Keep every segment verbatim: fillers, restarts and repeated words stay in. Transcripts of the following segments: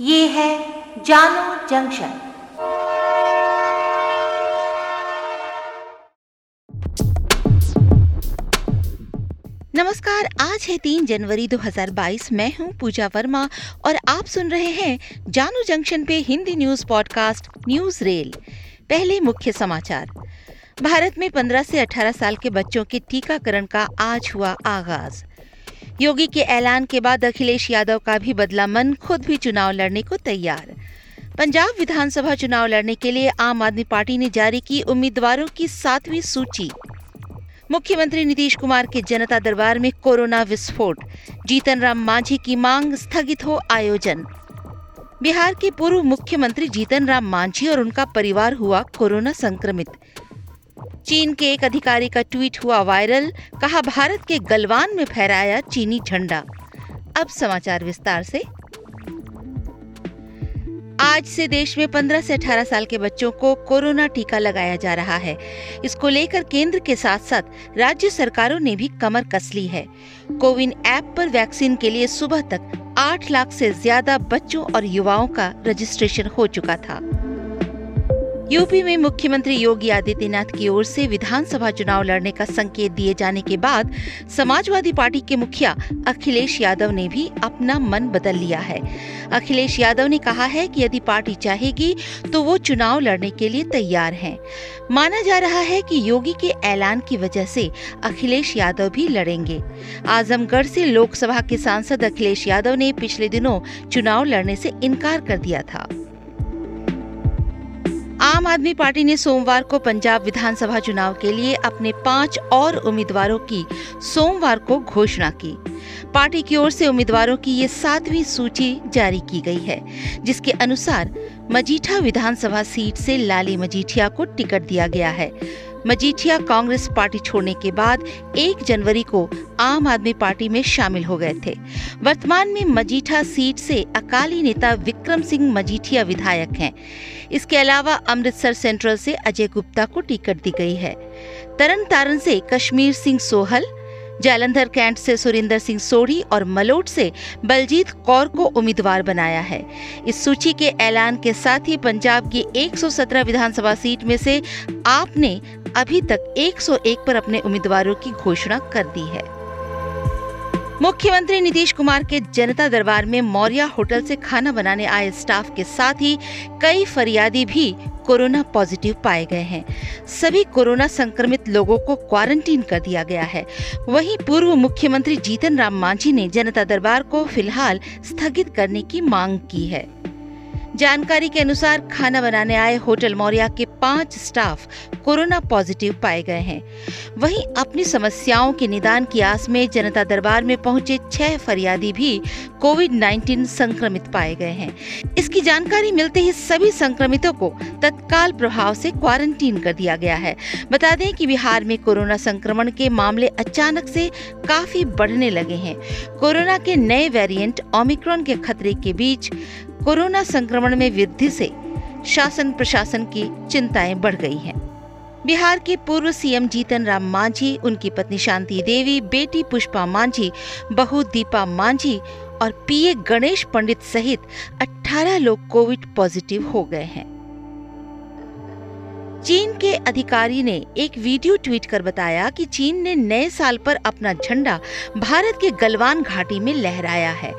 ये है जानो जंक्शन। नमस्कार, आज है तीन जनवरी दो हज़ार बाईस। मैं हूं पूजा वर्मा और आप सुन रहे हैं जानो जंक्शन पे Hindi news podcast news rail. पहले मुख्य समाचार। भारत में पंद्रह से अठारह साल के बच्चों के टीकाकरण का आज हुआ आगाज। योगी के ऐलान के बाद अखिलेश यादव का भी बदला मन, खुद भी चुनाव लड़ने को तैयार। पंजाब विधानसभा चुनाव लड़ने के लिए आम आदमी पार्टी ने जारी की उम्मीदवारों की सातवीं सूची। मुख्यमंत्री नीतीश कुमार के जनता दरबार में कोरोना विस्फोट, जीतन राम मांझी की मांग स्थगित हो आयोजन। बिहार के पूर्व मुख्यमंत्री जीतन राम मांझी और उनका परिवार हुआ कोरोना संक्रमित। चीन के एक अधिकारी का ट्वीट हुआ वायरल, कहा भारत के गलवान में फहराया चीनी झंडा। अब समाचार विस्तार से। आज से देश में पंद्रह से अठारह साल के बच्चों को कोरोना टीका लगाया जा रहा है। इसको लेकर केंद्र के साथ साथ राज्य सरकारों ने भी कमर कस ली है। कोविन ऐप पर वैक्सीन के लिए सुबह तक आठ लाख से ज्यादा बच्चों और युवाओं का रजिस्ट्रेशन हो चुका था। यूपी में मुख्यमंत्री योगी आदित्यनाथ की ओर से विधानसभा चुनाव लड़ने का संकेत दिए जाने के बाद समाजवादी पार्टी के मुखिया अखिलेश यादव ने भी अपना मन बदल लिया है। अखिलेश यादव ने कहा है कि यदि पार्टी चाहेगी तो वो चुनाव लड़ने के लिए तैयार हैं। माना जा रहा है कि योगी के ऐलान की वजह से अखिलेश यादव भी लड़ेंगे। आजमगढ़ से लोकसभा के सांसद अखिलेश यादव ने पिछले दिनों चुनाव लड़ने से इनकार कर दिया था। आम आदमी पार्टी ने सोमवार को पंजाब विधानसभा चुनाव के लिए अपने पांच और उम्मीदवारों की सोमवार को घोषणा की। पार्टी की ओर से उम्मीदवारों की ये सातवीं सूची जारी की गई है, जिसके अनुसार मजीठा विधानसभा सीट से लाली मजीठिया को टिकट दिया गया है। मजीठिया कांग्रेस पार्टी छोड़ने के बाद एक जनवरी को आम आदमी पार्टी में शामिल हो गए थे। वर्तमान में मजीठा सीट से अकाली नेता विक्रम सिंह मजीठिया विधायक हैं। इसके अलावा अमृतसर सेंट्रल से अजय गुप्ता को टिकट दी गई है। तरन तारण से कश्मीर सिंह सोहल, जालंधर कैंट से सुरिंदर सिंह सोढ़ी और मलोट से बलजीत कौर को उम्मीदवार बनाया है। इस सूची के ऐलान के साथ ही पंजाब की एक सौ सत्रह विधानसभा सीट में से आप ने अभी तक एक सौ एक पर अपने उम्मीदवारों की घोषणा कर दी है। मुख्यमंत्री नीतीश कुमार के जनता दरबार में मौर्या होटल से खाना बनाने आए स्टाफ के साथ ही कई फरियादी भी कोरोना पॉजिटिव पाए गए हैं। सभी कोरोना संक्रमित लोगों को क्वारंटीन कर दिया गया है। वहीं पूर्व मुख्यमंत्री जीतन राम मांझी ने जनता दरबार को फिलहाल स्थगित करने की मांग की है। जानकारी के अनुसार खाना बनाने आए होटल मौर्या के पांच स्टाफ कोरोना पॉजिटिव पाए गए हैं। वहीं अपनी समस्याओं के निदान की आस में जनता दरबार में पहुंचे छह फरियादी भी कोविड उन्नीस संक्रमित पाए गए हैं। इसकी जानकारी मिलते ही सभी संक्रमितों को तत्काल प्रभाव से क्वारंटीन कर दिया गया है। बता दें कि बिहार में कोरोना संक्रमण के मामले अचानक से काफी बढ़ने लगे हैं। कोरोना के नए वेरिएंट ओमिक्रॉन के खतरे के बीच कोरोना संक्रमण में वृद्धि से शासन प्रशासन की चिंताएं बढ़ गई हैं। बिहार के पूर्व सीएम जीतन राम मांझी, उनकी पत्नी शांति देवी, बेटी पुष्पा मांझी, बहू दीपा मांझी और पीए गणेश पंडित सहित अठारह लोग कोविड पॉजिटिव हो गए हैं। चीन के अधिकारी ने एक वीडियो ट्वीट कर बताया कि चीन ने नए साल पर अपना झंडा भारत के गलवान घाटी में लहराया है।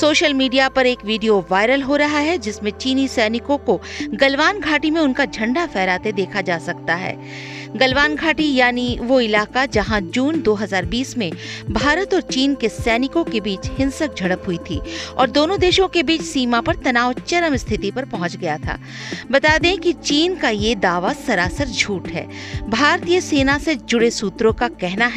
सोशल मीडिया पर एक वीडियो वायरल हो रहा है जिसमें चीनी सैनिकों को गलवान घाटी में उनका झंडा फहराते देखा जा सकता है। गलवान घाटी यानी वो इलाका जहां जून दो हज़ार बीस में भारत और चीन के सैनिकों के बीच हिंसक झड़प हुई थी और दोनों देशों के बीच सीमा पर तनाव चरम स्थिति पर पहुंच गया था। बता दें कि चीन का ये दावा सरासर झूठ है। भारतीय सेना से जुड़े सूत्रों का कहना है